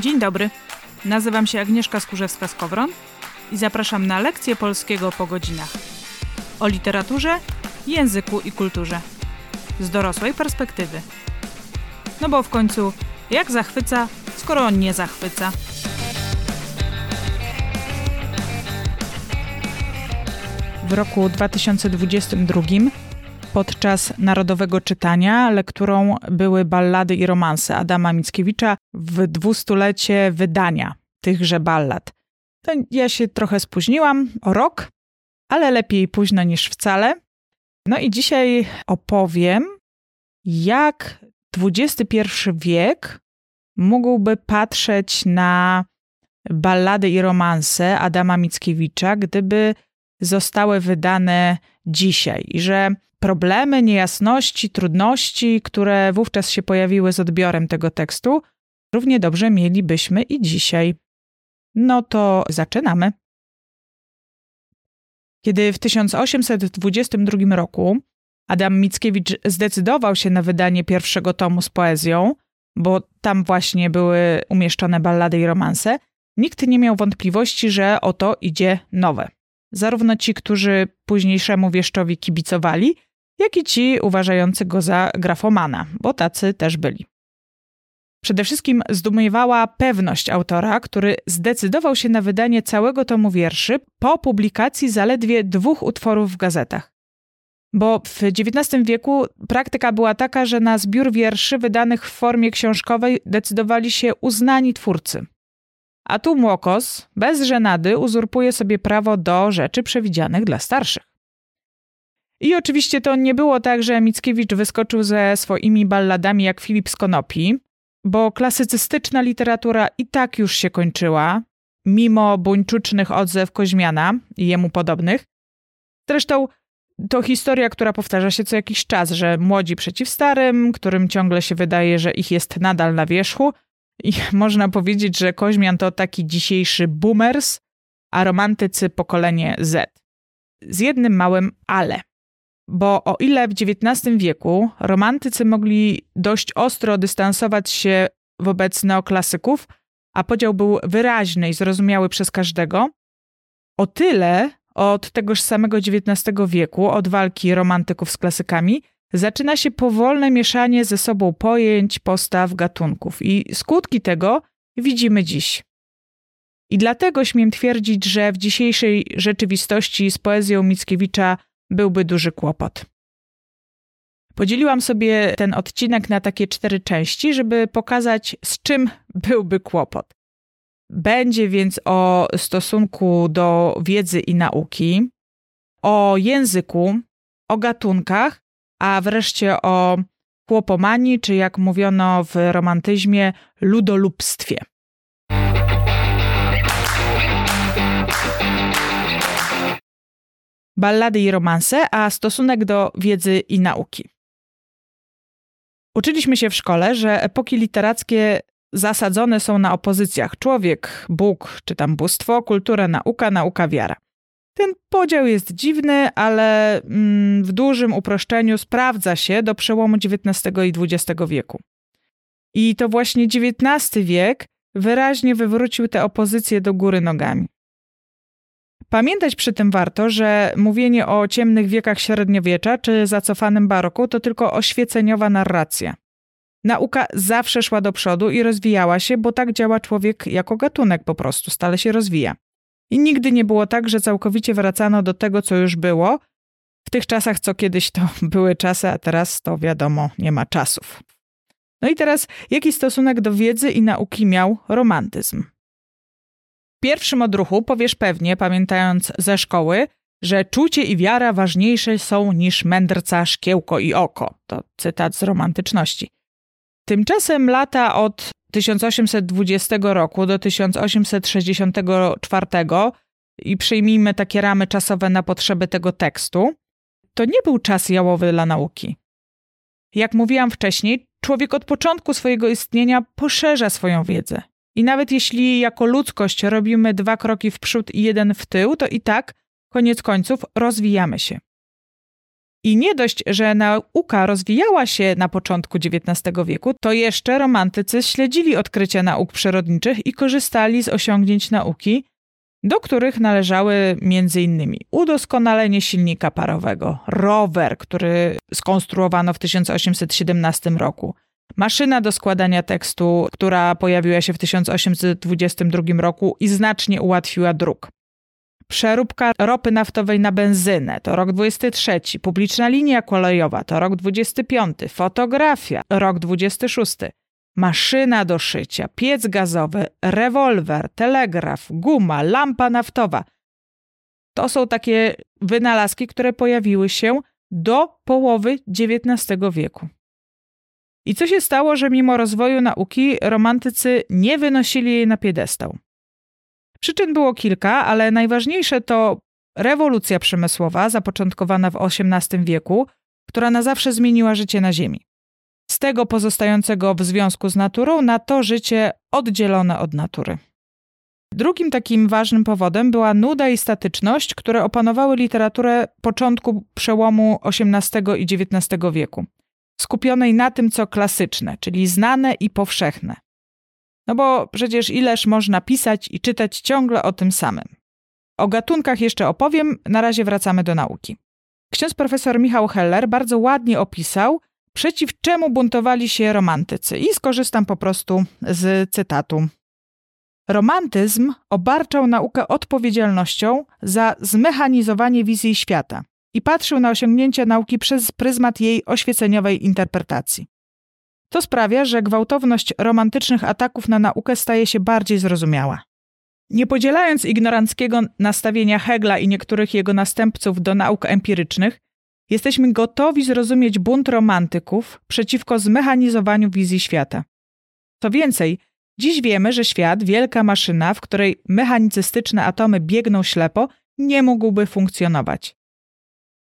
Dzień dobry, nazywam się Agnieszka Skórzewska-Skowron i zapraszam na lekcję polskiego po godzinach o literaturze, języku i kulturze z dorosłej perspektywy. No bo w końcu jak zachwyca, skoro nie zachwyca? W roku 2022 podczas Narodowego Czytania lekturą były ballady i romanse Adama Mickiewicza w 200-lecie wydania tychże ballad. To ja się trochę spóźniłam o rok, ale lepiej późno niż wcale. No i dzisiaj opowiem, jak XXI wiek mógłby patrzeć na ballady i romanse Adama Mickiewicza, gdyby zostały wydane dzisiaj i że problemy, niejasności, trudności, które wówczas się pojawiły z odbiorem tego tekstu, równie dobrze mielibyśmy i dzisiaj. No to zaczynamy. Kiedy w 1822 roku Adam Mickiewicz zdecydował się na wydanie pierwszego tomu z poezją, bo tam właśnie były umieszczone ballady i romanse, nikt nie miał wątpliwości, że oto idzie nowe. Zarówno ci, którzy późniejszemu wieszczowi kibicowali, jak i ci uważający go za grafomana, bo tacy też byli. Przede wszystkim zdumiewała pewność autora, który zdecydował się na wydanie całego tomu wierszy po publikacji zaledwie 2 utworów w gazetach. Bo w XIX wieku praktyka była taka, że na zbiór wierszy wydanych w formie książkowej decydowali się uznani twórcy. A tu młokos, bez żenady, uzurpuje sobie prawo do rzeczy przewidzianych dla starszych. I oczywiście to nie było tak, że Mickiewicz wyskoczył ze swoimi balladami jak Filip z Konopi, bo klasycystyczna literatura i tak już się kończyła, mimo buńczucznych odzew Koźmiana i jemu podobnych. Zresztą to historia, która powtarza się co jakiś czas, że młodzi przeciw starym, którym ciągle się wydaje, że ich jest nadal na wierzchu, i można powiedzieć, że Koźmian to taki dzisiejszy boomers, a romantycy pokolenie Z. Z jednym małym ale. Bo o ile w XIX wieku romantycy mogli dość ostro dystansować się wobec neoklasyków, a podział był wyraźny i zrozumiały przez każdego, o tyle od tegoż samego XIX wieku, od walki romantyków z klasykami, zaczyna się powolne mieszanie ze sobą pojęć, postaw, gatunków i skutki tego widzimy dziś. I dlatego śmiem twierdzić, że w dzisiejszej rzeczywistości z poezją Mickiewicza byłby duży kłopot. Podzieliłam sobie ten odcinek na takie 4 części, żeby pokazać, z czym byłby kłopot. Będzie więc o stosunku do wiedzy i nauki, o języku, o gatunkach, a wreszcie o kłopomanii, czy jak mówiono w romantyzmie, ludolubstwie. Ballady i romanse, a stosunek do wiedzy i nauki. Uczyliśmy się w szkole, że epoki literackie zasadzone są na opozycjach człowiek, Bóg, czy tam bóstwo, kultura, nauka, nauka, wiara. Ten podział jest dziwny, ale w dużym uproszczeniu sprawdza się do przełomu XIX i XX wieku. I to właśnie XIX wiek wyraźnie wywrócił te opozycje do góry nogami. Pamiętać przy tym warto, że mówienie o ciemnych wiekach średniowiecza czy zacofanym baroku to tylko oświeceniowa narracja. Nauka zawsze szła do przodu i rozwijała się, bo tak działa człowiek jako gatunek po prostu, stale się rozwija. I nigdy nie było tak, że całkowicie wracano do tego, co już było. W tych czasach, co kiedyś to były czasy, a teraz to wiadomo, nie ma czasów. No i teraz, jaki stosunek do wiedzy i nauki miał romantyzm? W pierwszym odruchu powiesz pewnie, pamiętając ze szkoły, że czucie i wiara ważniejsze są niż mędrca szkiełko i oko. To cytat z romantyczności. Tymczasem lata od 1820 roku do 1864 i przyjmijmy takie ramy czasowe na potrzeby tego tekstu, to nie był czas jałowy dla nauki. Jak mówiłam wcześniej, człowiek od początku swojego istnienia poszerza swoją wiedzę. I nawet jeśli jako ludzkość robimy 2 kroki w przód i 1 w tył, to i tak, koniec końców, rozwijamy się. I nie dość, że nauka rozwijała się na początku XIX wieku, to jeszcze romantycy śledzili odkrycia nauk przyrodniczych i korzystali z osiągnięć nauki, do których należały m.in. udoskonalenie silnika parowego, rower, który skonstruowano w 1817 roku, maszyna do składania tekstu, która pojawiła się w 1822 roku i znacznie ułatwiła druk. Przeróbka ropy naftowej na benzynę to rok 23, publiczna linia kolejowa to rok 25, fotografia rok 26, maszyna do szycia, piec gazowy, rewolwer, telegraf, guma, lampa naftowa. To są takie wynalazki, które pojawiły się do połowy XIX wieku. I co się stało, że mimo rozwoju nauki romantycy nie wynosili jej na piedestał? Przyczyn było kilka, ale najważniejsze to rewolucja przemysłowa zapoczątkowana w XVIII wieku, która na zawsze zmieniła życie na Ziemi. Z tego pozostającego w związku z naturą na to życie oddzielone od natury. Drugim takim ważnym powodem była nuda i statyczność, które opanowały literaturę początku przełomu XVIII i XIX wieku, skupionej na tym, co klasyczne, czyli znane i powszechne. No bo przecież ileż można pisać i czytać ciągle o tym samym. O gatunkach jeszcze opowiem, na razie wracamy do nauki. Ksiądz profesor Michał Heller bardzo ładnie opisał, przeciw czemu buntowali się romantycy. I skorzystam po prostu z cytatu. Romantyzm obarczał naukę odpowiedzialnością za zmechanizowanie wizji świata i patrzył na osiągnięcia nauki przez pryzmat jej oświeceniowej interpretacji. To sprawia, że gwałtowność romantycznych ataków na naukę staje się bardziej zrozumiała. Nie podzielając ignoranckiego nastawienia Hegla i niektórych jego następców do nauk empirycznych, jesteśmy gotowi zrozumieć bunt romantyków przeciwko zmechanizowaniu wizji świata. Co więcej, dziś wiemy, że świat, wielka maszyna, w której mechanicystyczne atomy biegną ślepo, nie mógłby funkcjonować.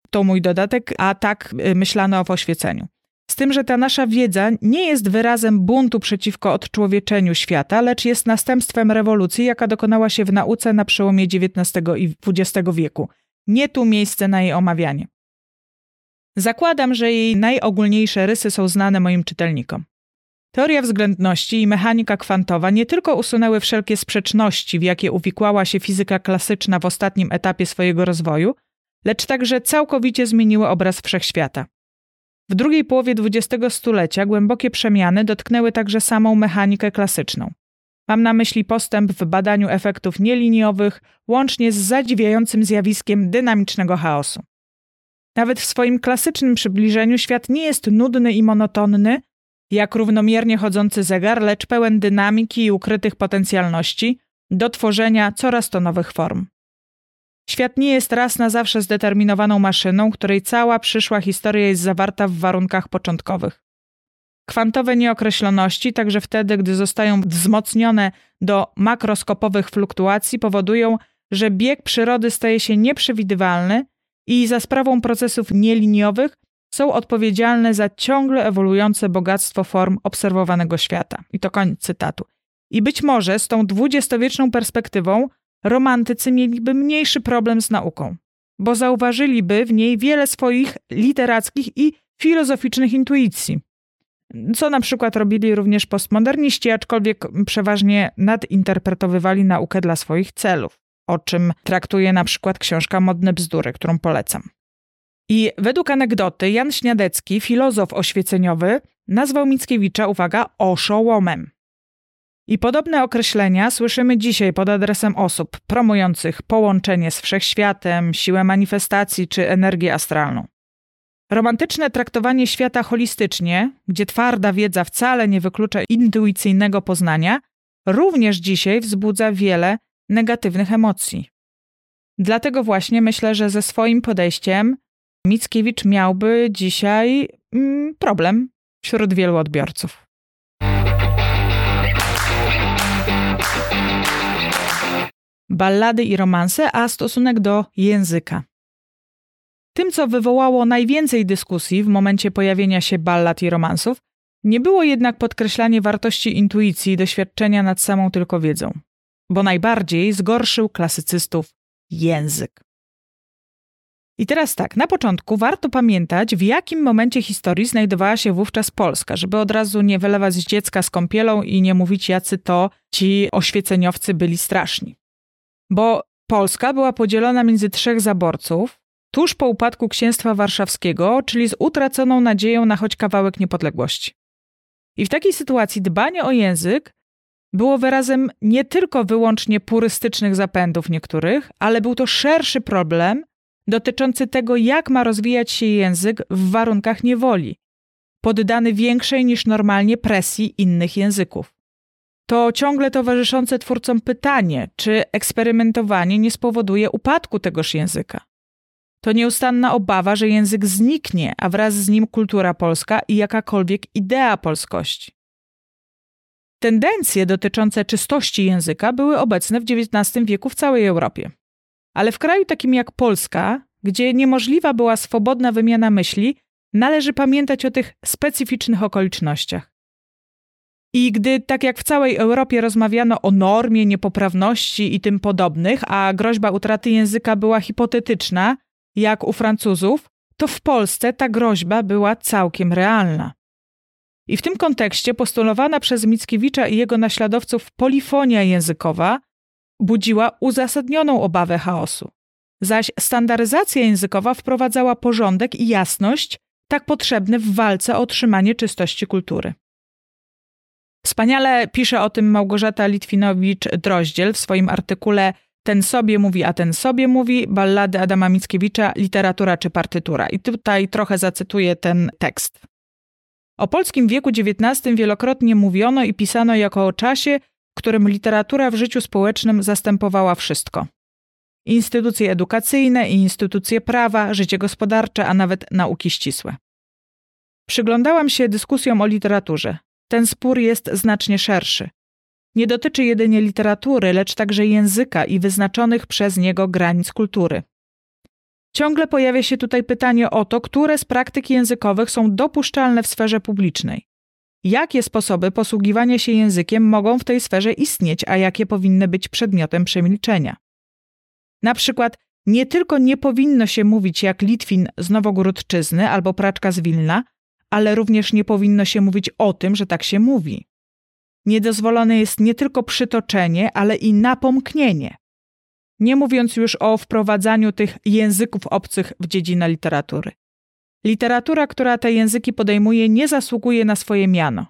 To mój dodatek, a tak myślano w oświeceniu. Z tym, że ta nasza wiedza nie jest wyrazem buntu przeciwko odczłowieczeniu świata, lecz jest następstwem rewolucji, jaka dokonała się w nauce na przełomie XIX i XX wieku. Nie tu miejsce na jej omawianie. Zakładam, że jej najogólniejsze rysy są znane moim czytelnikom. Teoria względności i mechanika kwantowa nie tylko usunęły wszelkie sprzeczności, w jakie uwikłała się fizyka klasyczna w ostatnim etapie swojego rozwoju, lecz także całkowicie zmieniły obraz wszechświata. W drugiej połowie XX stulecia głębokie przemiany dotknęły także samą mechanikę klasyczną. Mam na myśli postęp w badaniu efektów nieliniowych, łącznie z zadziwiającym zjawiskiem dynamicznego chaosu. Nawet w swoim klasycznym przybliżeniu świat nie jest nudny i monotonny, jak równomiernie chodzący zegar, lecz pełen dynamiki i ukrytych potencjalności do tworzenia coraz to nowych form. Świat nie jest raz na zawsze zdeterminowaną maszyną, której cała przyszła historia jest zawarta w warunkach początkowych. Kwantowe nieokreśloności, także wtedy, gdy zostają wzmocnione do makroskopowych fluktuacji, powodują, że bieg przyrody staje się nieprzewidywalny i za sprawą procesów nieliniowych są odpowiedzialne za ciągle ewoluujące bogactwo form obserwowanego świata. I to koniec cytatu. I być może z tą dwudziestowieczną perspektywą romantycy mieliby mniejszy problem z nauką, bo zauważyliby w niej wiele swoich literackich i filozoficznych intuicji, co na przykład robili również postmoderniści, aczkolwiek przeważnie nadinterpretowywali naukę dla swoich celów, o czym traktuje na przykład książka Modne bzdury, którą polecam. I według anegdoty Jan Śniadecki, filozof oświeceniowy, nazwał Mickiewicza, uwaga, oszołomem. I podobne określenia słyszymy dzisiaj pod adresem osób promujących połączenie z wszechświatem, siłę manifestacji czy energię astralną. Romantyczne traktowanie świata holistycznie, gdzie twarda wiedza wcale nie wyklucza intuicyjnego poznania, również dzisiaj wzbudza wiele negatywnych emocji. Dlatego właśnie myślę, że ze swoim podejściem Mickiewicz miałby dzisiaj problem wśród wielu odbiorców. Ballady i romanse, a stosunek do języka. Tym, co wywołało najwięcej dyskusji w momencie pojawienia się ballad i romansów, nie było jednak podkreślanie wartości intuicji i doświadczenia nad samą tylko wiedzą, bo najbardziej zgorszył klasycystów język. I teraz tak, na początku warto pamiętać, w jakim momencie historii znajdowała się wówczas Polska, żeby od razu nie wylewać dziecka z kąpielą i nie mówić, jacy to ci oświeceniowcy byli straszni. Bo Polska była podzielona między trzech zaborców, tuż po upadku Księstwa Warszawskiego, czyli z utraconą nadzieją na choć kawałek niepodległości. I w takiej sytuacji dbanie o język było wyrazem nie tylko wyłącznie purystycznych zapędów niektórych, ale był to szerszy problem dotyczący tego, jak ma rozwijać się język w warunkach niewoli, poddany większej niż normalnie presji innych języków. To ciągle towarzyszące twórcom pytanie, czy eksperymentowanie nie spowoduje upadku tegoż języka. To nieustanna obawa, że język zniknie, a wraz z nim kultura polska i jakakolwiek idea polskości. Tendencje dotyczące czystości języka były obecne w XIX wieku w całej Europie. Ale w kraju takim jak Polska, gdzie niemożliwa była swobodna wymiana myśli, należy pamiętać o tych specyficznych okolicznościach. I gdy, tak jak w całej Europie, rozmawiano o normie, niepoprawności i tym podobnych, a groźba utraty języka była hipotetyczna, jak u Francuzów, to w Polsce ta groźba była całkiem realna. I w tym kontekście postulowana przez Mickiewicza i jego naśladowców polifonia językowa budziła uzasadnioną obawę chaosu. Zaś standaryzacja językowa wprowadzała porządek i jasność, tak potrzebne w walce o utrzymanie czystości kultury. Wspaniale pisze o tym Małgorzata Litwinowicz-Droździel w swoim artykule „Ten sobie mówi, a ten sobie mówi. Ballady Adama Mickiewicza, literatura czy partytura”. I tutaj trochę zacytuję ten tekst. O polskim wieku XIX wielokrotnie mówiono i pisano jako o czasie, w którym literatura w życiu społecznym zastępowała wszystko. Instytucje edukacyjne i instytucje prawa, życie gospodarcze, a nawet nauki ścisłe. Przyglądałam się dyskusjom o literaturze. Ten spór jest znacznie szerszy. Nie dotyczy jedynie literatury, lecz także języka i wyznaczonych przez niego granic kultury. Ciągle pojawia się tutaj pytanie o to, które z praktyk językowych są dopuszczalne w sferze publicznej. Jakie sposoby posługiwania się językiem mogą w tej sferze istnieć, a jakie powinny być przedmiotem przemilczenia? Na przykład nie tylko nie powinno się mówić jak Litwin z Nowogródczyzny albo Praczka z Wilna, ale również nie powinno się mówić o tym, że tak się mówi. Niedozwolone jest nie tylko przytoczenie, ale i napomknienie. Nie mówiąc już o wprowadzaniu tych języków obcych w dziedzinę literatury. Literatura, która te języki podejmuje, nie zasługuje na swoje miano.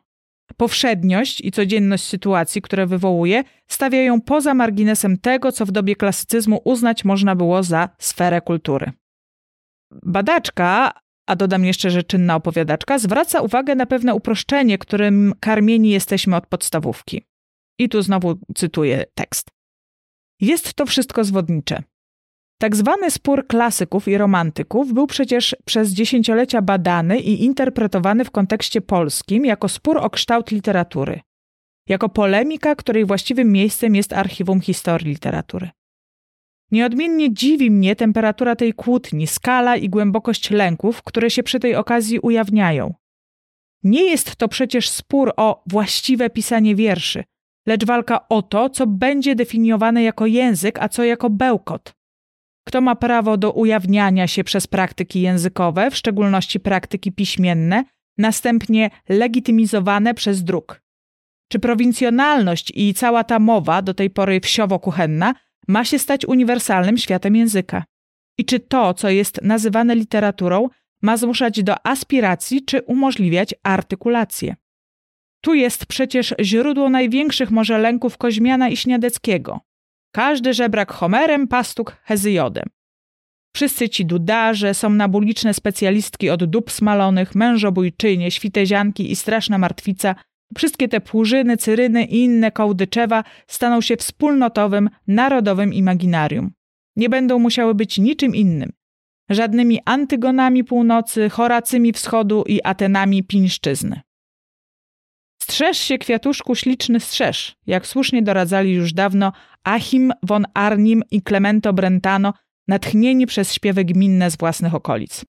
Powszedniość i codzienność sytuacji, które wywołuje, stawia ją poza marginesem tego, co w dobie klasycyzmu uznać można było za sferę kultury. Badaczka, a dodam jeszcze, że czynna opowiadaczka, zwraca uwagę na pewne uproszczenie, którym karmieni jesteśmy od podstawówki. I tu znowu cytuję tekst. Jest to wszystko zwodnicze. Tak zwany spór klasyków i romantyków był przecież przez dziesięciolecia badany i interpretowany w kontekście polskim jako spór o kształt literatury, jako polemika, której właściwym miejscem jest archiwum historii literatury. Nieodmiennie dziwi mnie temperatura tej kłótni, skala i głębokość lęków, które się przy tej okazji ujawniają. Nie jest to przecież spór o właściwe pisanie wierszy, lecz walka o to, co będzie definiowane jako język, a co jako bełkot. Kto ma prawo do ujawniania się przez praktyki językowe, w szczególności praktyki piśmienne, następnie legitymizowane przez druk? Czy prowincjonalność i cała ta mowa, do tej pory wsiowo-kuchenna, ma się stać uniwersalnym światem języka? I czy to, co jest nazywane literaturą, ma zmuszać do aspiracji czy umożliwiać artykulację? Tu jest przecież źródło największych może lęków Koźmiana i Śniadeckiego. Każdy żebrak Homerem, pastuch Hezyjodem. Wszyscy ci dudarze, somnabuliczne specjalistki od dób smalonych, mężobójczynie, świtezianki i straszna martwica, wszystkie te płużyny, cyryny i inne kołdyczewa staną się wspólnotowym, narodowym imaginarium. Nie będą musiały być niczym innym. Żadnymi Antygonami północy, Horacymi wschodu i Atenami pińszczyzny. Strzeż się, kwiatuszku, śliczny strzeż, jak słusznie doradzali już dawno Achim von Arnim i Clemens Brentano, natchnieni przez śpiewy gminne z własnych okolic.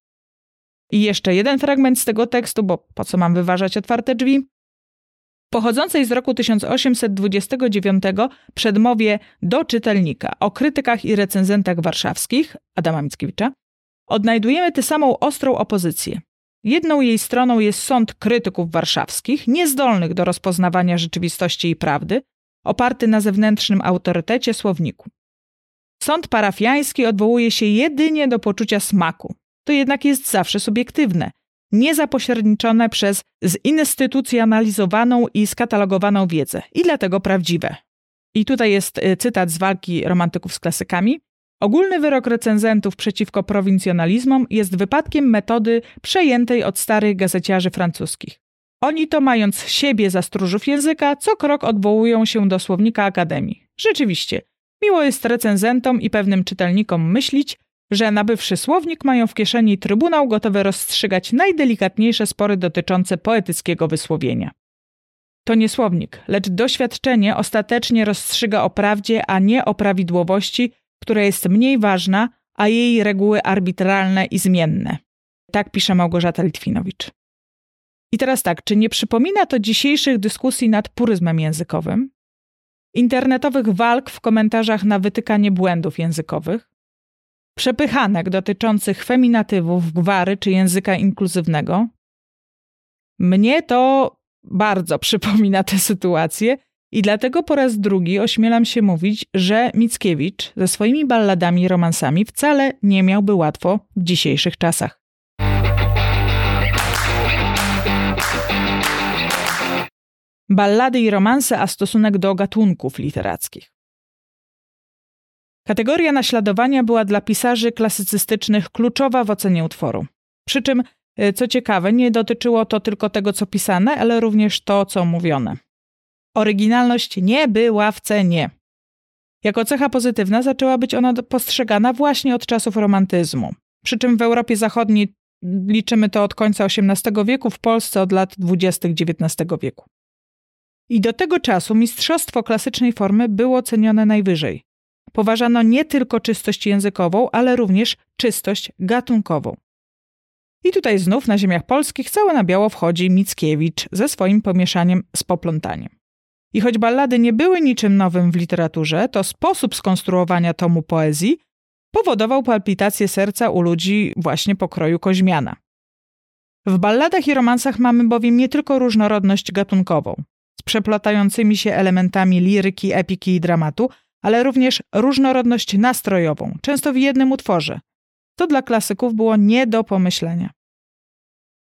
I jeszcze jeden fragment z tego tekstu, bo po co mam wyważać otwarte drzwi? Pochodzącej z roku 1829 przedmowie do czytelnika o krytykach i recenzentach warszawskich Adama Mickiewicza odnajdujemy tę samą ostrą opozycję. Jedną jej stroną jest sąd krytyków warszawskich, niezdolnych do rozpoznawania rzeczywistości i prawdy, oparty na zewnętrznym autorytecie słowniku. Sąd parafiański odwołuje się jedynie do poczucia smaku. To jednak jest zawsze subiektywne, niezapośredniczone przez zinstytucjonalizowaną i skatalogowaną wiedzę i dlatego prawdziwe. I tutaj jest cytat z walki romantyków z klasykami. Ogólny wyrok recenzentów przeciwko prowincjonalizmom jest wypadkiem metody przejętej od starych gazeciarzy francuskich. Oni to, mając siebie za stróżów języka, co krok odwołują się do słownika akademii. Rzeczywiście, miło jest recenzentom i pewnym czytelnikom myśleć, że nabywszy słownik mają w kieszeni trybunał gotowy rozstrzygać najdelikatniejsze spory dotyczące poetyckiego wysłowienia. To nie słownik, lecz doświadczenie ostatecznie rozstrzyga o prawdzie, a nie o prawidłowości, która jest mniej ważna, a jej reguły arbitralne i zmienne. Tak pisze Małgorzata Litwinowicz. I teraz tak, czy nie przypomina to dzisiejszych dyskusji nad puryzmem językowym? Internetowych walk w komentarzach na wytykanie błędów językowych? Przepychanek dotyczących feminatywów, gwary czy języka inkluzywnego? Mnie to bardzo przypomina tę sytuację i dlatego po raz drugi ośmielam się mówić, że Mickiewicz ze swoimi balladami i romansami wcale nie miałby łatwo w dzisiejszych czasach. Ballady i romanse, a stosunek do gatunków literackich. Kategoria naśladowania była dla pisarzy klasycystycznych kluczowa w ocenie utworu. Przy czym, co ciekawe, nie dotyczyło to tylko tego, co pisane, ale również to, co mówione. Oryginalność nie była w cenie. Jako cecha pozytywna zaczęła być ona postrzegana właśnie od czasów romantyzmu. Przy czym w Europie Zachodniej liczymy to od końca XVIII wieku, w Polsce od lat 20. XIX wieku. I do tego czasu mistrzostwo klasycznej formy było cenione najwyżej. Poważano nie tylko czystość językową, ale również czystość gatunkową. I tutaj znów na ziemiach polskich całe na biało wchodzi Mickiewicz ze swoim pomieszaniem z poplątaniem. I choć ballady nie były niczym nowym w literaturze, to sposób skonstruowania tomu poezji powodował palpitację serca u ludzi właśnie pokroju Koźmiana. W balladach i romansach mamy bowiem nie tylko różnorodność gatunkową, z przeplatającymi się elementami liryki, epiki i dramatu, ale również różnorodność nastrojową, często w jednym utworze. To dla klasyków było nie do pomyślenia.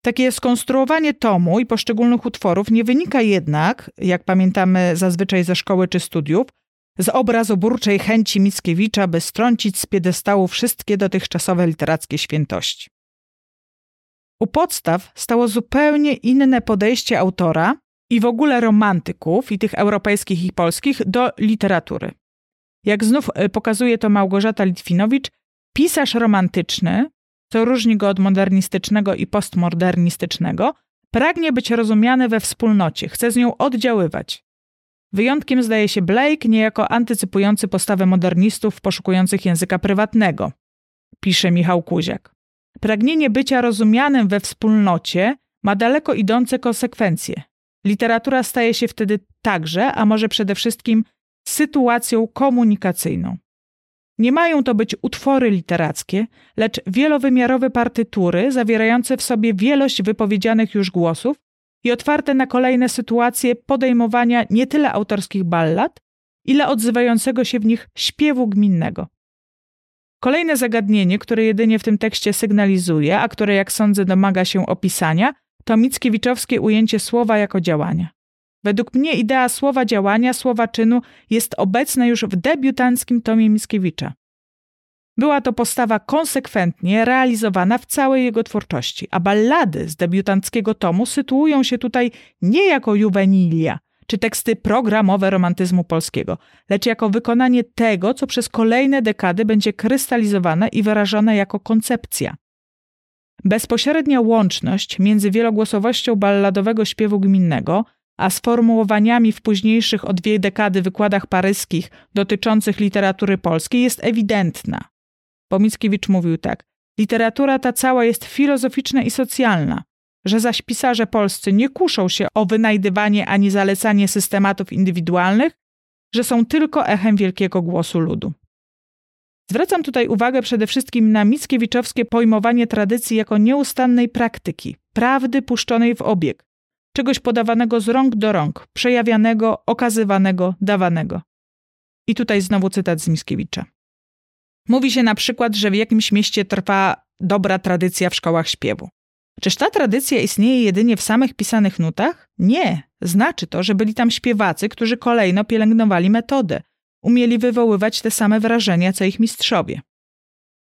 Takie skonstruowanie tomu i poszczególnych utworów nie wynika jednak, jak pamiętamy zazwyczaj ze szkoły czy studiów, z obrazoburczej chęci Mickiewicza, by strącić z piedestału wszystkie dotychczasowe literackie świętości. U podstaw stało zupełnie inne podejście autora i w ogóle romantyków, i tych europejskich i polskich, do literatury. Jak znów pokazuje to Małgorzata Litwinowicz, pisarz romantyczny, co różni go od modernistycznego i postmodernistycznego, pragnie być rozumiany we wspólnocie, chce z nią oddziaływać. Wyjątkiem zdaje się Blake, niejako antycypujący postawę modernistów poszukujących języka prywatnego, pisze Michał Kuziak. Pragnienie bycia rozumianym we wspólnocie ma daleko idące konsekwencje. Literatura staje się wtedy także, a może przede wszystkim, sytuacją komunikacyjną. Nie mają to być utwory literackie, lecz wielowymiarowe partytury zawierające w sobie wielość wypowiedzianych już głosów i otwarte na kolejne sytuacje podejmowania nie tyle autorskich ballad, ile odzywającego się w nich śpiewu gminnego. Kolejne zagadnienie, które jedynie w tym tekście sygnalizuje, a które jak sądzę domaga się opisania, to mickiewiczowskie ujęcie słowa jako działania. Według mnie idea słowa działania, słowa czynu jest obecna już w debiutanckim tomie Mickiewicza. Była to postawa konsekwentnie realizowana w całej jego twórczości, a ballady z debiutanckiego tomu sytuują się tutaj nie jako juvenilia czy teksty programowe romantyzmu polskiego, lecz jako wykonanie tego, co przez kolejne dekady będzie krystalizowane i wyrażone jako koncepcja. Bezpośrednia łączność między wielogłosowością balladowego śpiewu gminnego a sformułowaniami w późniejszych o 2 dekady wykładach paryskich dotyczących literatury polskiej jest ewidentna. Bo Mickiewicz mówił tak: literatura ta cała jest filozoficzna i socjalna, że zaś pisarze polscy nie kuszą się o wynajdywanie ani zalecanie systematów indywidualnych, że są tylko echem wielkiego głosu ludu. Zwracam tutaj uwagę przede wszystkim na mickiewiczowskie pojmowanie tradycji jako nieustannej praktyki, prawdy puszczonej w obieg, czegoś podawanego z rąk do rąk, przejawianego, okazywanego, dawanego. I tutaj znowu cytat z Mickiewicza. Mówi się na przykład, że w jakimś mieście trwa dobra tradycja w szkołach śpiewu. Czyż ta tradycja istnieje jedynie w samych pisanych nutach? Nie. Znaczy to, że byli tam śpiewacy, którzy kolejno pielęgnowali metodę, umieli wywoływać te same wrażenia, co ich mistrzowie.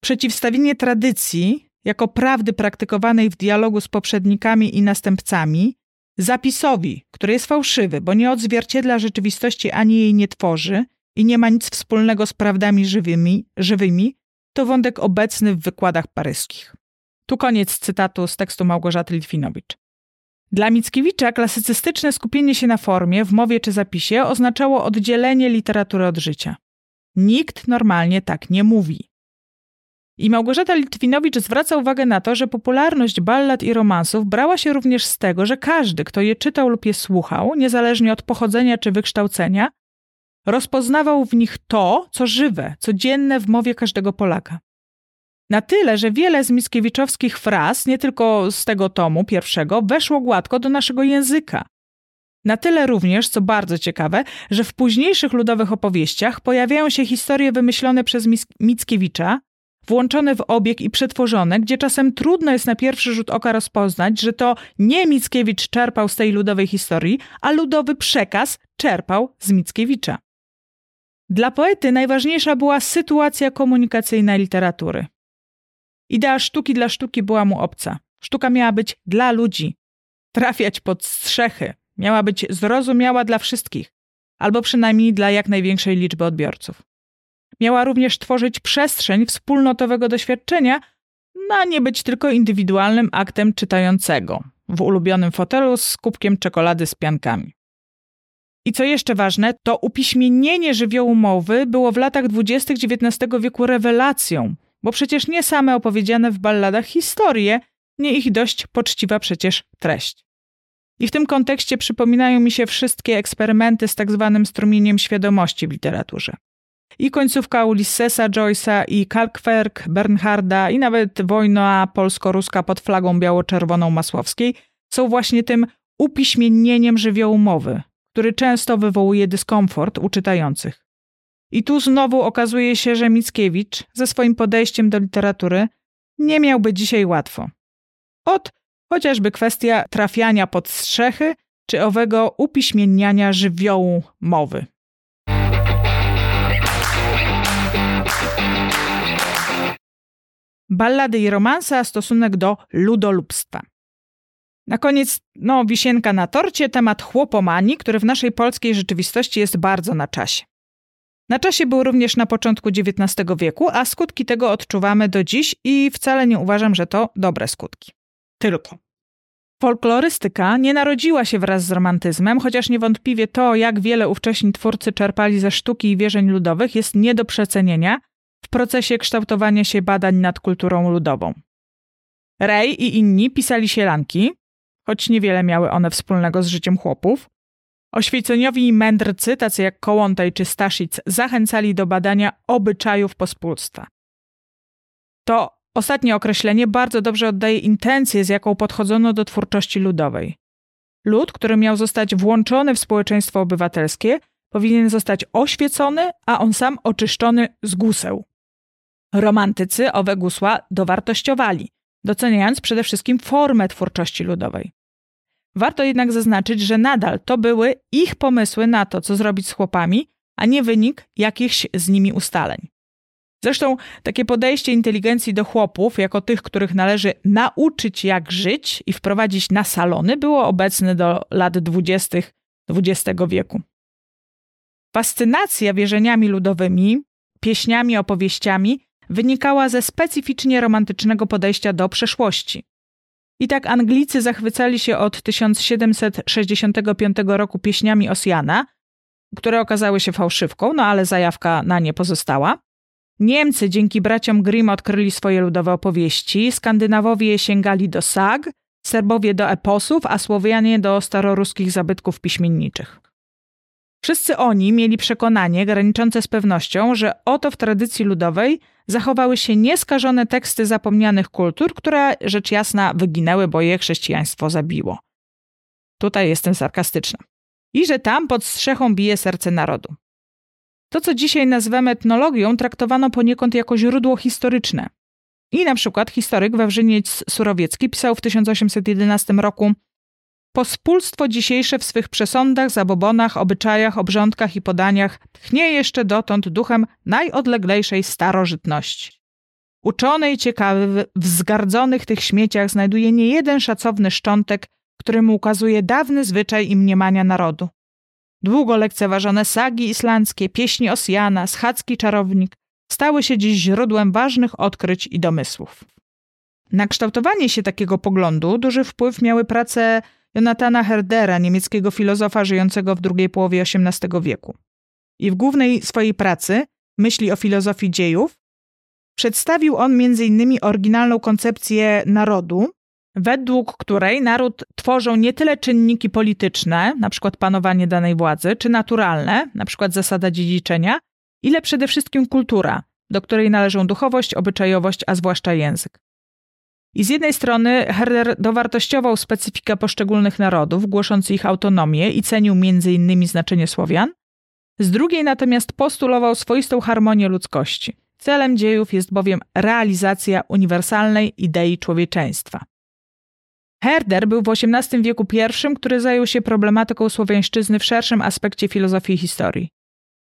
Przeciwstawienie tradycji jako prawdy praktykowanej w dialogu z poprzednikami i następcami zapisowi, który jest fałszywy, bo nie odzwierciedla rzeczywistości ani jej nie tworzy i nie ma nic wspólnego z prawdami żywymi, to wątek obecny w wykładach paryskich. Tu koniec cytatu z tekstu Małgorzaty Litwinowicz. Dla Mickiewicza klasycystyczne skupienie się na formie, w mowie czy zapisie oznaczało oddzielenie literatury od życia. Nikt normalnie tak nie mówi. I Małgorzata Litwinowicz zwraca uwagę na to, że popularność ballad i romansów brała się również z tego, że każdy, kto je czytał lub je słuchał, niezależnie od pochodzenia czy wykształcenia, rozpoznawał w nich to, co żywe, codzienne w mowie każdego Polaka. Na tyle, że wiele z mickiewiczowskich fraz, nie tylko z tego tomu pierwszego, weszło gładko do naszego języka. Na tyle również, co bardzo ciekawe, że w późniejszych ludowych opowieściach pojawiają się historie wymyślone przez Mickiewicza, włączone w obieg i przetworzone, gdzie czasem trudno jest na pierwszy rzut oka rozpoznać, że to nie Mickiewicz czerpał z tej ludowej historii, a ludowy przekaz czerpał z Mickiewicza. Dla poety najważniejsza była sytuacja komunikacyjna literatury. Idea sztuki dla sztuki była mu obca. Sztuka miała być dla ludzi, trafiać pod strzechy, miała być zrozumiała dla wszystkich, albo przynajmniej dla jak największej liczby odbiorców. Miała również tworzyć przestrzeń wspólnotowego doświadczenia, a nie być tylko indywidualnym aktem czytającego w ulubionym fotelu z kubkiem czekolady z piankami. I co jeszcze ważne, to upiśmienienie żywiołu mowy było w latach 20. XIX wieku rewelacją, bo przecież nie same opowiedziane w balladach historie, nie ich dość poczciwa przecież treść. I w tym kontekście przypominają mi się wszystkie eksperymenty z tak zwanym strumieniem świadomości w literaturze. I końcówka Ulyssesa Joyce'a, i Kalkwerk Bernharda, i nawet wojna polsko-ruska pod flagą biało-czerwoną Masłowskiej są właśnie tym upiśmiennieniem żywiołu mowy, który często wywołuje dyskomfort u czytających. I tu znowu okazuje się, że Mickiewicz ze swoim podejściem do literatury nie miałby dzisiaj łatwo. Ot chociażby kwestia trafiania pod strzechy czy owego upiśmienniania żywiołu mowy. Ballady i romanse, a stosunek do ludolubstwa. Na koniec, wisienka na torcie, temat chłopomanii, który w naszej polskiej rzeczywistości jest bardzo na czasie. Na czasie był również na początku XIX wieku, a skutki tego odczuwamy do dziś i wcale nie uważam, że to dobre skutki. Tylko. Folklorystyka nie narodziła się wraz z romantyzmem, chociaż niewątpliwie to, jak wiele ówcześni twórcy czerpali ze sztuki i wierzeń ludowych, jest nie do przecenienia w procesie kształtowania się badań nad kulturą ludową. Rej i inni pisali sielanki, choć niewiele miały one wspólnego z życiem chłopów. Oświeceniowi mędrcy, tacy jak Kołłątaj czy Staszic, zachęcali do badania obyczajów pospólstwa. To ostatnie określenie bardzo dobrze oddaje intencję, z jaką podchodzono do twórczości ludowej. Lud, który miał zostać włączony w społeczeństwo obywatelskie, powinien zostać oświecony, a on sam oczyszczony z guseł. Romantycy owe gusła dowartościowali, doceniając przede wszystkim formę twórczości ludowej. Warto jednak zaznaczyć, że nadal to były ich pomysły na to, co zrobić z chłopami, a nie wynik jakichś z nimi ustaleń. Zresztą takie podejście inteligencji do chłopów, jako tych, których należy nauczyć jak żyć i wprowadzić na salony, było obecne do lat 20. XX wieku. Fascynacja wierzeniami ludowymi, pieśniami, opowieściami wynikała ze specyficznie romantycznego podejścia do przeszłości. I tak Anglicy zachwycali się od 1765 roku pieśniami Ossiana, które okazały się fałszywką, ale zajawka na nie pozostała. Niemcy dzięki braciom Grimm odkryli swoje ludowe opowieści, Skandynawowie sięgali do sag, Serbowie do eposów, a Słowianie do staroruskich zabytków piśmienniczych. Wszyscy oni mieli przekonanie graniczące z pewnością, że oto w tradycji ludowej zachowały się nieskażone teksty zapomnianych kultur, które rzecz jasna wyginęły, bo je chrześcijaństwo zabiło. Tutaj jestem sarkastyczna. I że tam pod strzechą bije serce narodu. To, co dzisiaj nazywamy etnologią, traktowano poniekąd jako źródło historyczne. I na przykład historyk Wawrzyniec Surowiecki pisał w 1811 roku: pospólstwo dzisiejsze w swych przesądach, zabobonach, obyczajach, obrządkach i podaniach tchnie jeszcze dotąd duchem najodleglejszej starożytności. Uczony i ciekawy w zgardzonych tych śmieciach znajduje niejeden szacowny szczątek, któremu ukazuje dawny zwyczaj i mniemania narodu. Długo lekceważone sagi islandzkie, pieśni Osjana, schadzki czarownik stały się dziś źródłem ważnych odkryć i domysłów. Na kształtowanie się takiego poglądu duży wpływ miały prace Jonathana Herdera, niemieckiego filozofa żyjącego w drugiej połowie XVIII wieku. I w głównej swojej pracy, Myśli o filozofii dziejów, przedstawił on m.in. oryginalną koncepcję narodu, według której naród tworzą nie tyle czynniki polityczne, np. panowanie danej władzy, czy naturalne, np. zasada dziedziczenia, ile przede wszystkim kultura, do której należą duchowość, obyczajowość, a zwłaszcza język. I z jednej strony Herder dowartościował specyfikę poszczególnych narodów, głosząc ich autonomię i cenił m.in. znaczenie Słowian, z drugiej natomiast postulował swoistą harmonię ludzkości. Celem dziejów jest bowiem realizacja uniwersalnej idei człowieczeństwa. Herder był w XVIII wieku pierwszym, który zajął się problematyką słowiańszczyzny w szerszym aspekcie filozofii i historii.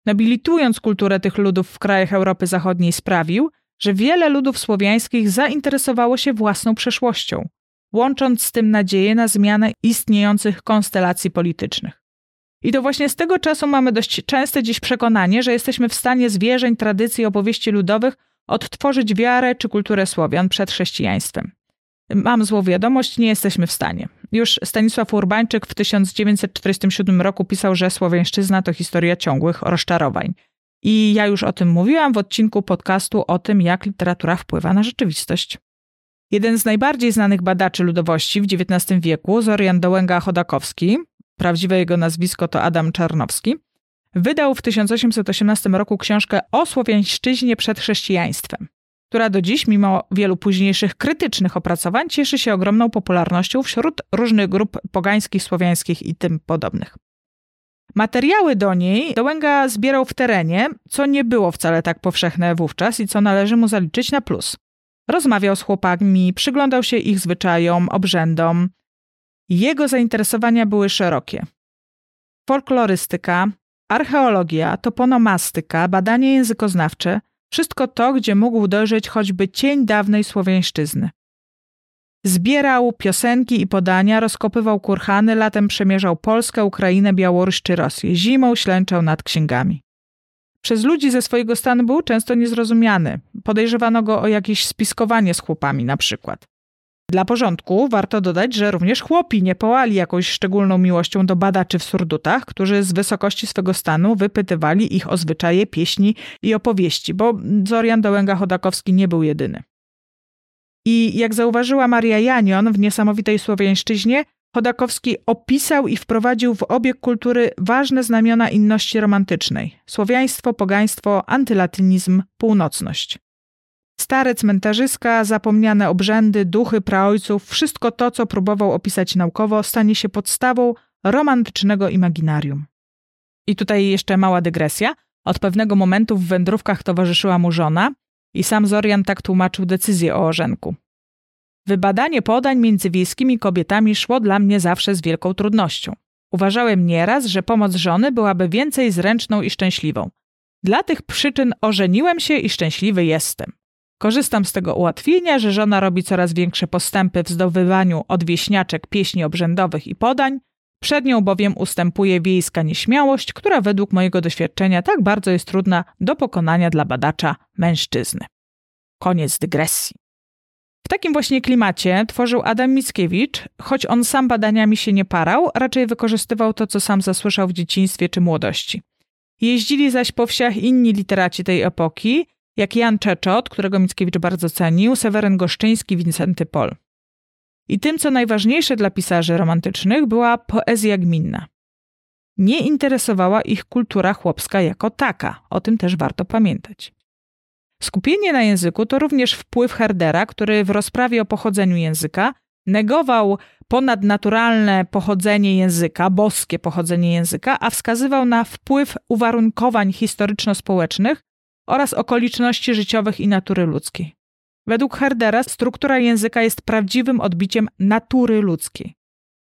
Nobilitując kulturę tych ludów w krajach Europy Zachodniej, sprawił, że wiele ludów słowiańskich zainteresowało się własną przeszłością, łącząc z tym nadzieję na zmianę istniejących konstelacji politycznych. I to właśnie z tego czasu mamy dość częste dziś przekonanie, że jesteśmy w stanie z wierzeń, tradycji i opowieści ludowych odtworzyć wiarę czy kulturę Słowian przed chrześcijaństwem. Mam złą wiadomość, nie jesteśmy w stanie. Już Stanisław Urbańczyk w 1947 roku pisał, że słowiańszczyzna to historia ciągłych rozczarowań. I ja już o tym mówiłam w odcinku podcastu o tym, jak literatura wpływa na rzeczywistość. Jeden z najbardziej znanych badaczy ludowości w XIX wieku, Zorian Dołęga-Chodakowski, prawdziwe jego nazwisko to Adam Czarnowski, wydał w 1818 roku książkę o słowiańszczyźnie przed chrześcijaństwem, która do dziś, mimo wielu późniejszych krytycznych opracowań, cieszy się ogromną popularnością wśród różnych grup pogańskich, słowiańskich i tym podobnych. Materiały do niej Dołęga zbierał w terenie, co nie było wcale tak powszechne wówczas i co należy mu zaliczyć na plus. Rozmawiał z chłopakami, przyglądał się ich zwyczajom, obrzędom. Jego zainteresowania były szerokie. Folklorystyka, archeologia, toponomastyka, badanie językoznawcze, wszystko to, gdzie mógł dojrzeć choćby cień dawnej słowiańszczyzny. Zbierał piosenki i podania, rozkopywał kurhany, latem przemierzał Polskę, Ukrainę, Białoruś czy Rosję. Zimą ślęczał nad księgami. Przez ludzi ze swojego stanu był często niezrozumiany. Podejrzewano go o jakieś spiskowanie z chłopami na przykład. Dla porządku warto dodać, że również chłopi nie połali jakąś szczególną miłością do badaczy w surdutach, którzy z wysokości swego stanu wypytywali ich o zwyczaje, pieśni i opowieści, bo Zorian Dołęga-Chodakowski nie był jedyny. I jak zauważyła Maria Janion w Niesamowitej Słowiańszczyźnie, Chodakowski opisał i wprowadził w obieg kultury ważne znamiona inności romantycznej: słowiaństwo, pogaństwo, antylatynizm, północność. Stare cmentarzyska, zapomniane obrzędy, duchy praojców, wszystko to, co próbował opisać naukowo, stanie się podstawą romantycznego imaginarium. I tutaj jeszcze mała dygresja. Od pewnego momentu w wędrówkach towarzyszyła mu żona, i sam Zorian tak tłumaczył decyzję o ożenku. Wybadanie podań między wiejskimi kobietami szło dla mnie zawsze z wielką trudnością. Uważałem nieraz, że pomoc żony byłaby więcej zręczną i szczęśliwą. Dla tych przyczyn ożeniłem się i szczęśliwy jestem. Korzystam z tego ułatwienia, że żona robi coraz większe postępy w zdobywaniu od wieśniaczek pieśni obrzędowych i podań. Przed nią bowiem ustępuje wiejska nieśmiałość, która według mojego doświadczenia tak bardzo jest trudna do pokonania dla badacza mężczyzny. Koniec dygresji. W takim właśnie klimacie tworzył Adam Mickiewicz, choć on sam badaniami się nie parał, raczej wykorzystywał to, co sam zasłyszał w dzieciństwie czy młodości. Jeździli zaś po wsiach inni literaci tej epoki, jak Jan Czeczot, którego Mickiewicz bardzo cenił, Seweren Goszczyński, Wincenty Pol. I tym, co najważniejsze dla pisarzy romantycznych, była poezja gminna. Nie interesowała ich kultura chłopska jako taka. O tym też warto pamiętać. Skupienie na języku to również wpływ Herdera, który w rozprawie o pochodzeniu języka negował ponadnaturalne pochodzenie języka, boskie pochodzenie języka, a wskazywał na wpływ uwarunkowań historyczno-społecznych oraz okoliczności życiowych i natury ludzkiej. Według Herdera struktura języka jest prawdziwym odbiciem natury ludzkiej.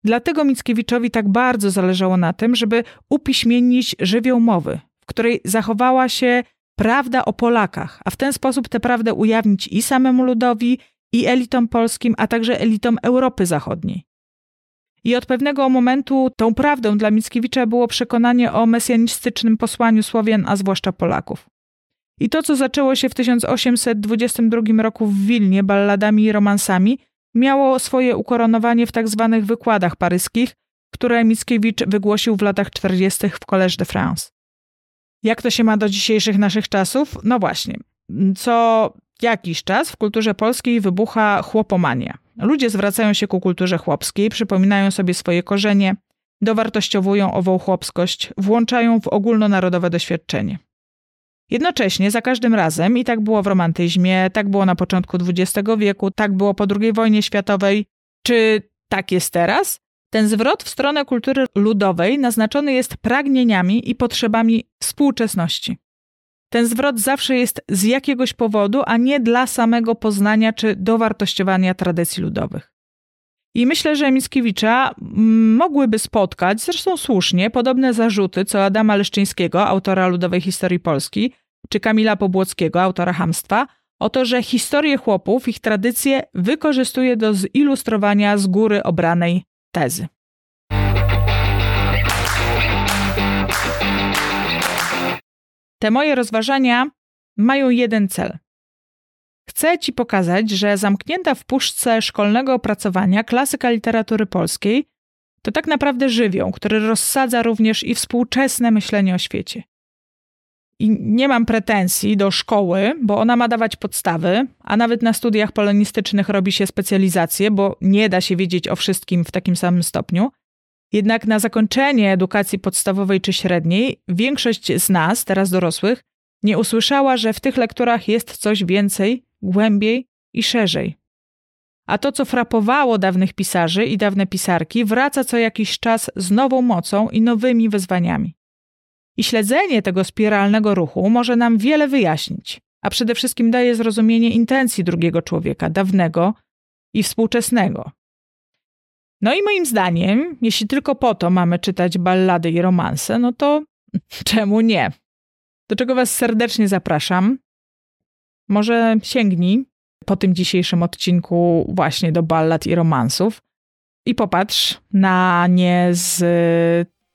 Dlatego Mickiewiczowi tak bardzo zależało na tym, żeby upiśmiennić żywioł mowy, w której zachowała się prawda o Polakach, a w ten sposób tę prawdę ujawnić i samemu ludowi, i elitom polskim, a także elitom Europy Zachodniej. I od pewnego momentu tą prawdą dla Mickiewicza było przekonanie o mesjanistycznym posłaniu Słowian, a zwłaszcza Polaków. I to, co zaczęło się w 1822 roku w Wilnie balladami i romansami, miało swoje ukoronowanie w tzw. wykładach paryskich, które Mickiewicz wygłosił w latach 40. w Collège de France. Jak to się ma do dzisiejszych naszych czasów? No właśnie, co jakiś czas w kulturze polskiej wybucha chłopomania. Ludzie zwracają się ku kulturze chłopskiej, przypominają sobie swoje korzenie, dowartościowują ową chłopskość, włączają w ogólnonarodowe doświadczenie. Jednocześnie za każdym razem, i tak było w romantyzmie, tak było na początku XX wieku, tak było po II wojnie światowej, czy tak jest teraz, ten zwrot w stronę kultury ludowej naznaczony jest pragnieniami i potrzebami współczesności. Ten zwrot zawsze jest z jakiegoś powodu, a nie dla samego poznania czy dowartościowania tradycji ludowych. I myślę, że Mickiewicza mogłyby spotkać, zresztą słusznie, podobne zarzuty co Adama Leszczyńskiego, autora Ludowej Historii Polski, czy Kamila Pobłockiego, autora Hamstwa, o to, że historię chłopów, ich tradycje wykorzystuje do zilustrowania z góry obranej tezy. Te moje rozważania mają jeden cel. Chcę Ci pokazać, że zamknięta w puszce szkolnego opracowania klasyka literatury polskiej to tak naprawdę żywioł, który rozsadza również i współczesne myślenie o świecie. I nie mam pretensji do szkoły, bo ona ma dawać podstawy, a nawet na studiach polonistycznych robi się specjalizację, bo nie da się wiedzieć o wszystkim w takim samym stopniu. Jednak na zakończenie edukacji podstawowej czy średniej większość z nas, teraz dorosłych, nie usłyszała, że w tych lekturach jest coś więcej, głębiej i szerzej. A to, co frapowało dawnych pisarzy i dawne pisarki, wraca co jakiś czas z nową mocą i nowymi wyzwaniami. I śledzenie tego spiralnego ruchu może nam wiele wyjaśnić, a przede wszystkim daje zrozumienie intencji drugiego człowieka, dawnego i współczesnego. No i moim zdaniem, jeśli tylko po to mamy czytać ballady i romanse, no to czemu nie? Do czego Was serdecznie zapraszam. Może sięgnij po tym dzisiejszym odcinku właśnie do ballad i romansów i popatrz na nie z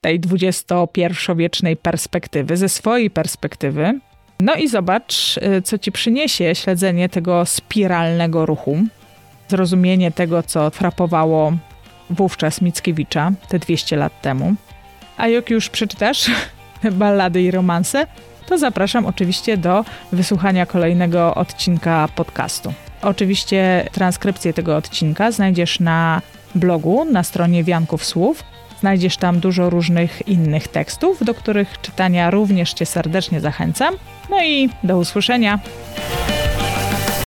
tej XXI-wiecznej perspektywy, ze swojej perspektywy. No i zobacz, co Ci przyniesie śledzenie tego spiralnego ruchu, zrozumienie tego, co frapowało wówczas Mickiewicza te 200 lat temu. A jak już przeczytasz ballady i romanse, to zapraszam oczywiście do wysłuchania kolejnego odcinka podcastu. Oczywiście transkrypcję tego odcinka znajdziesz na blogu, na stronie Wianków Słów. Znajdziesz tam dużo różnych innych tekstów, do których czytania również Cię serdecznie zachęcam. No i do usłyszenia!